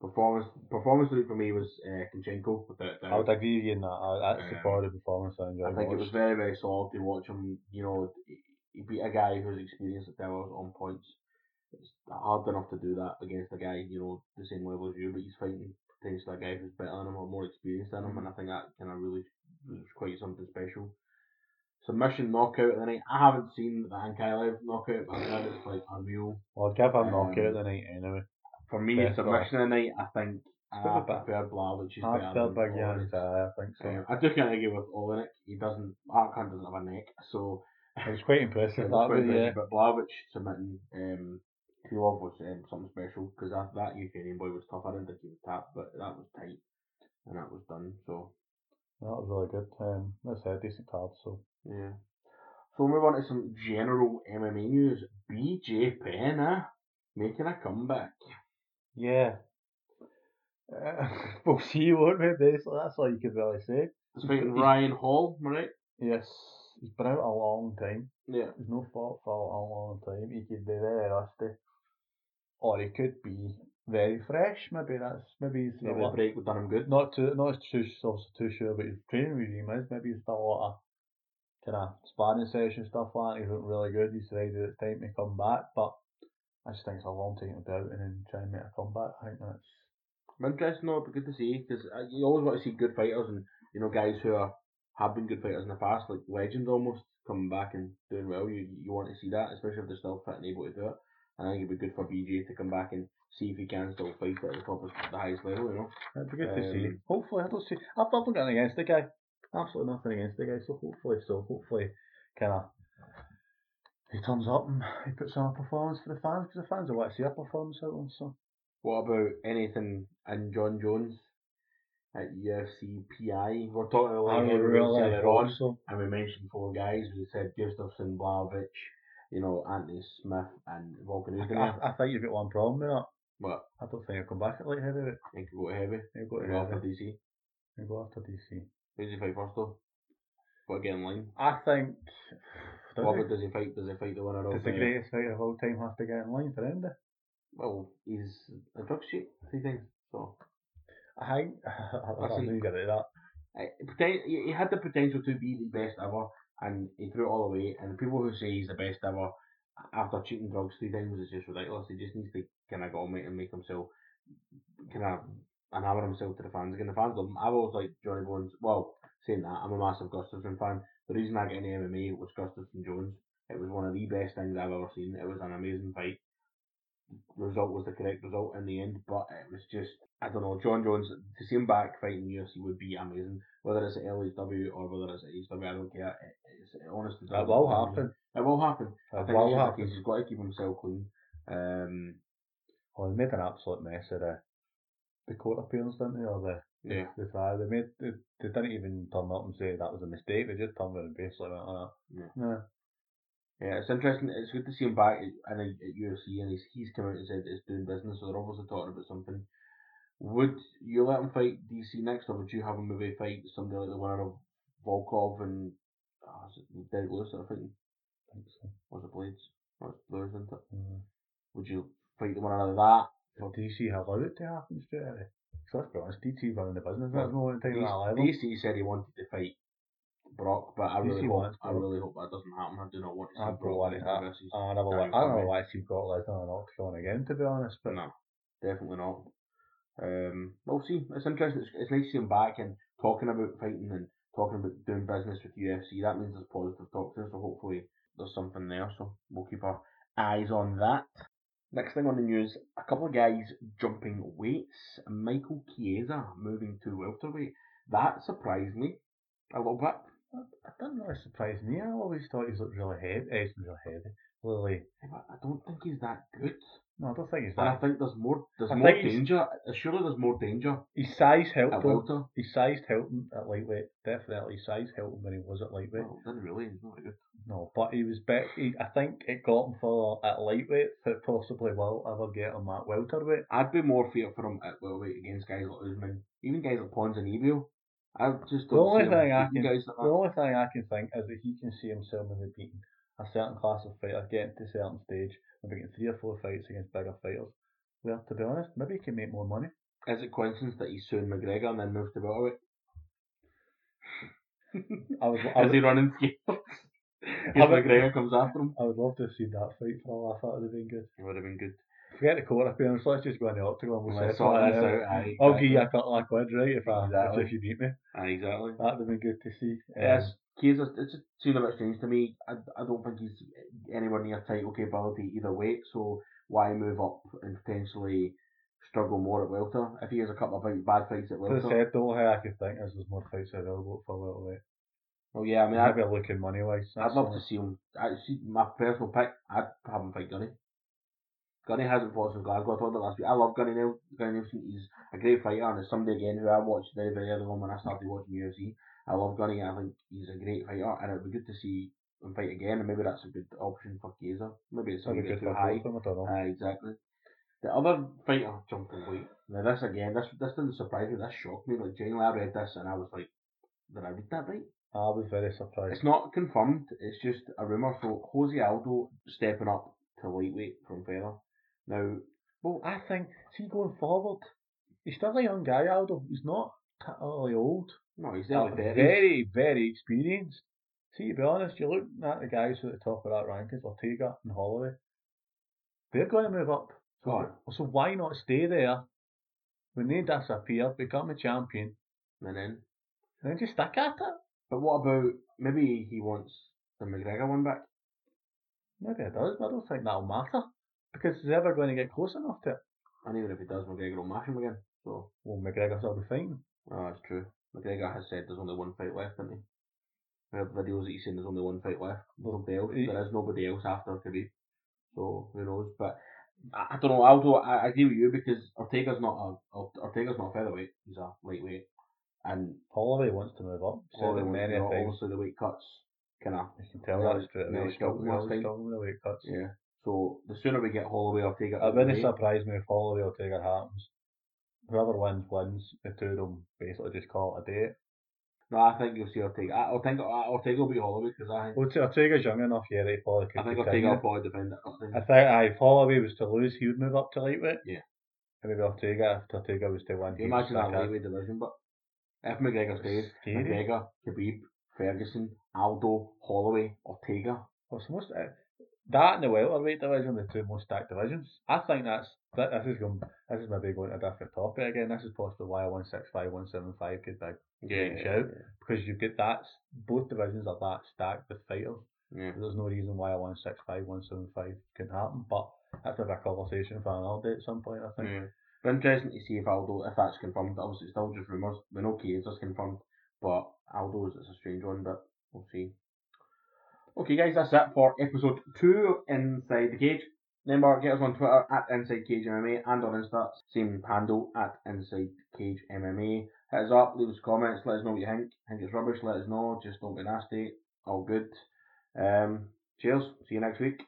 performance performance of the week for me was uh, Kunchenko. Without doubt. I would agree with you in that. I, that's um, the part of the performance I enjoyed. I think watched. It was very, very solid to watch him. You know, he beat a guy who's experienced at Devils on points. It's hard enough to do that against a guy, you know, the same level as you, but he's fighting potentially a guy who's better than him or more experienced than him, and I think that kind of really was quite something special. Submission knockout of the night. I haven't seen the Ankalaev knockout, but I heard it's like unreal. Well, I'd give him um, knockout of the night anyway. For me, best submission of the night, I think I prefer Blavich, which is better than Blavich. I think so. Um, I do kind of agree with Oleinik. He doesn't, Mark Hunt doesn't have a neck, so. It was quite impressive, that was yeah. But Blavich submitting, um, Krylov was um, something special, because that, that Ukrainian boy was tough. I didn't think he would tap, but that was tight, and that was done, so. That was really good. Um, that's a decent card, so. Yeah. So we'll move on to some general M M A news. B J Penn, eh? Making a comeback. Yeah. Uh, we'll see, won't we, basically? That's all you could really say. He's fighting Ryan Hall, right? Yes. He's been out a long time. Yeah. He's no fault for a long, long time. He could be very rusty. Or he could be very fresh, maybe that's maybe he's maybe a break would done him good. Not too not too also too sure about his training regime is. Maybe he's done a lot of kind of sparring session stuff like that. He's looked really good, he's ready it's time to come back, but I just think it's a long time to be out and then try and make a comeback. I think that's I'm interesting though, it'd be good to see because you always want to see good fighters and you know guys who are have been good fighters in the past, like legends almost, coming back and doing well. You you want to see that, especially if they're still fit and able to do it. And I think it'd be good for B J to come back and see if he can still fight at the top of the highest level, you know. That'd be good um, to see. Hopefully, I don't see. I've nothing against the guy. Absolutely nothing against the guy. So hopefully, so hopefully, kind of, he turns up and he puts on a performance for the fans, because the fans will want to see a performance out on. So. What about anything in John Jones at U F C P I? We're talking about like everyone earlier on, so. And we mentioned four guys. We said Gustafsson, Błachowicz, you know, Anthony Smith, and Volkan. I, I, I think you've got one problem with that. What? I don't think he'll come back at light heavyweight. He could go to heavy. He'll go to heavy. After D C. He'll go after D C. Who's he fight first though? What, get in line? I think. What does, does he fight? Does he fight the winner of? Does the greatest fighter of all time have to get in line for him? Well, he's a drug sheet, he thinks so. I think I don't think that. I, he had the potential to be the best ever, and he threw it all away. And the people who say he's the best ever after cheating drugs three times is just ridiculous. He just needs to kind of go on and make himself kind of enamor himself to the fans again. The fans love him. I've always liked Johnny Bones. Well, saying that, I'm a massive Gustafsson fan. The reason I got into M M A was Gustafsson Jones. It was one of the best things I've ever seen. It was an amazing fight. The result was the correct result in the end, but it was just, I don't know, John Jones, to see him back fighting U F C would be amazing. Whether it's at L H W or whether it's at H W, I don't care. It, it's, it honestly doesn't. It will happen. It will happen. It I think will happen. Case, he's got to keep himself clean. Um, well, they made an absolute mess of the, the court appearance, didn't they? Or the, yeah. The trial. They, made, they, they didn't even turn up and say that was a mistake. They just turned around and basically went like that. Yeah. Yeah. Yeah, it's interesting. It's good to see him back at, at U F C, and he's he's come out and said it's doing business, so they're obviously talking about something. Would you let him fight D C next, or would you have him maybe fight somebody like the winner of Volkov and oh, is it Derek Lewis that are fighting? I think so. Was it Blades? Or it's Lewis, isn't it? Mm. Would you fight the winner of that? Or D C allow it to happen straight away? So let's be honest, D C running the business at the moment in time at that level. D C said he wanted to fight Brock, but I really hope I really hope that doesn't happen. I do not want to see I Brock Lesnar versus. I never like. I don't know why I see Brock Lesnar and Octagon again, to be honest. But no, definitely not. Um, we'll see. It's interesting. It's, it's nice to see him back and talking about fighting and talking about doing business with U F C. That means there's positive talk there, so hopefully there's something there. So we'll keep our eyes on that. Next thing on the news: a couple of guys jumping weights. Michael Chiesa moving to welterweight. That surprised me a little bit. I don't know, it surprised me. I always thought he looked really heavy. Eh, he's really heavy. Really. I don't think he's that good. No, I don't think he's that. And I think there's more. There's I more danger. Surely there's more danger. His size helped him. His size helped him at lightweight. Definitely, his size helped him when he was at lightweight. No, didn't really. He's not good. No, but he was better. He, I think it got him for at lightweight that possibly will ever get him at welterweight. I'd be more fear for him at welterweight against guys like Usman, even guys like Ponzinibbio. I just don't the only thing I can the only thing I can think is that he can see himself maybe beating a certain class of fighter, getting to a certain stage, and getting three or four fights against bigger fighters. Well, to be honest, maybe he can make more money. Is it coincidence that he's suing McGregor and then moves to welterweight? I was, I was, is he running scales? If McGregor comes after him, I would love to have seen that fight for all I thought. It would have been good. It would have been good. Forget the court appearance, let's just go in the octagon. We'll let's sort this out. Aye, I'll exactly. give you a couple of quid, right? If, I, exactly. if you beat me. Aye, exactly. That'd have been good to see. Yes, um, it's just seemed a bit strange to me. I, I don't think he's anywhere near title capability either way, so why move up and potentially struggle more at welter? If he has a couple of big, bad fights at welter. As I said, the only thing I could think is there's more fights available for welterweight. Well, yeah, I mean, I'd be looking money wise. I'd love to see him. I, see, my personal pick, I'd have him fight Gunny. Gunny hasn't fought since Glasgow. I told you last week. I love Gunny Nelson. Gunny Nelson, he's a great fighter, and it's somebody again who I watched very, very early on when I started watching U F C. I love Gunny. I think he's a great fighter, and it'd be good to see him fight again. And maybe that's a good option for Chiesa. Maybe it's something good for high. Uh, exactly. The other fighter jumping weight. Now this again, this this didn't surprise me. This shocked me. Like genuinely, I read this and I was like, did I read that right? I was very surprised. It's not confirmed. It's just a rumor. So Jose Aldo stepping up to lightweight from feather. Now, well, I think, see, going forward, he's still a young guy, Aldo. He's not totally old. No, he's very, very, very experienced. See, to be honest, you're looking at the guys at the top of that rankings, Ortega and Holloway. They're going to move up. So, right. so why not stay there when they disappear, become a champion, and then, and then just stick at it? But what about, maybe he wants the McGregor one back? Maybe it does, but I don't think that'll matter. Because he's ever going to get close enough to it. And even if he does, McGregor will mash him again. So, well, McGregor's still be fighting. Oh, that's true. McGregor has said there's only one fight left, hasn't he? We have videos that he's saying there's only one fight left. There's nobody else. He, there is nobody else after Khabib. So, who knows? But, I, I don't know, Aldo, I, I agree with you, because Ortega's not a, Ortega's not a featherweight. He's a lightweight. And Holloway wants to move up. Holloway so many things. Obviously the weight cuts, kind of. You can tell that straight away. He's struggling with the weight cuts. Yeah. So the sooner we get Holloway, Ortega. It wouldn't surprise me if Holloway, Ortega happens. Whoever wins wins. The two of them basically just call it a day. No, I think you'll see Ortega. I, I think Ortega will be Holloway because I think. Well, Ortega's young enough, yeah. They probably could. I think Ortega will probably defend it. I think. I think aye, if Holloway was to lose, he would move up to lightweight. Yeah. And maybe Ortega, if Ortega was to win, you imagine that lightweight division, but. If McGregor stays, McGregor, Khabib, Ferguson, Aldo, Holloway, Ortega. Well, it's most, uh, that and the welterweight division, the two most stacked divisions. I think that's that, this is going. This is maybe going to a different topic again. This is possibly why a one sixty-five, one seventy-five could be yeah, yeah, out yeah. because you get that both divisions are that stacked with fighters. Yeah. So there's no reason why a one sixty-five, one seventy-five can happen, but that's maybe a conversation for another day at some point. I think. Yeah. Interesting to see if Aldo, if that's confirmed. Obviously, it's still just rumours. We know K S is confirmed, but Aldo's, it's a strange one, but we'll see. Okay, guys, that's it for episode two of Inside the Cage. Remember, get us on Twitter at Inside Cage M M A and on Insta, same handle at Inside Cage M M A. Hit us up, leave us comments, let us know what you think. Think it's rubbish, let us know. Just don't be nasty. All good. Um, cheers. See you next week.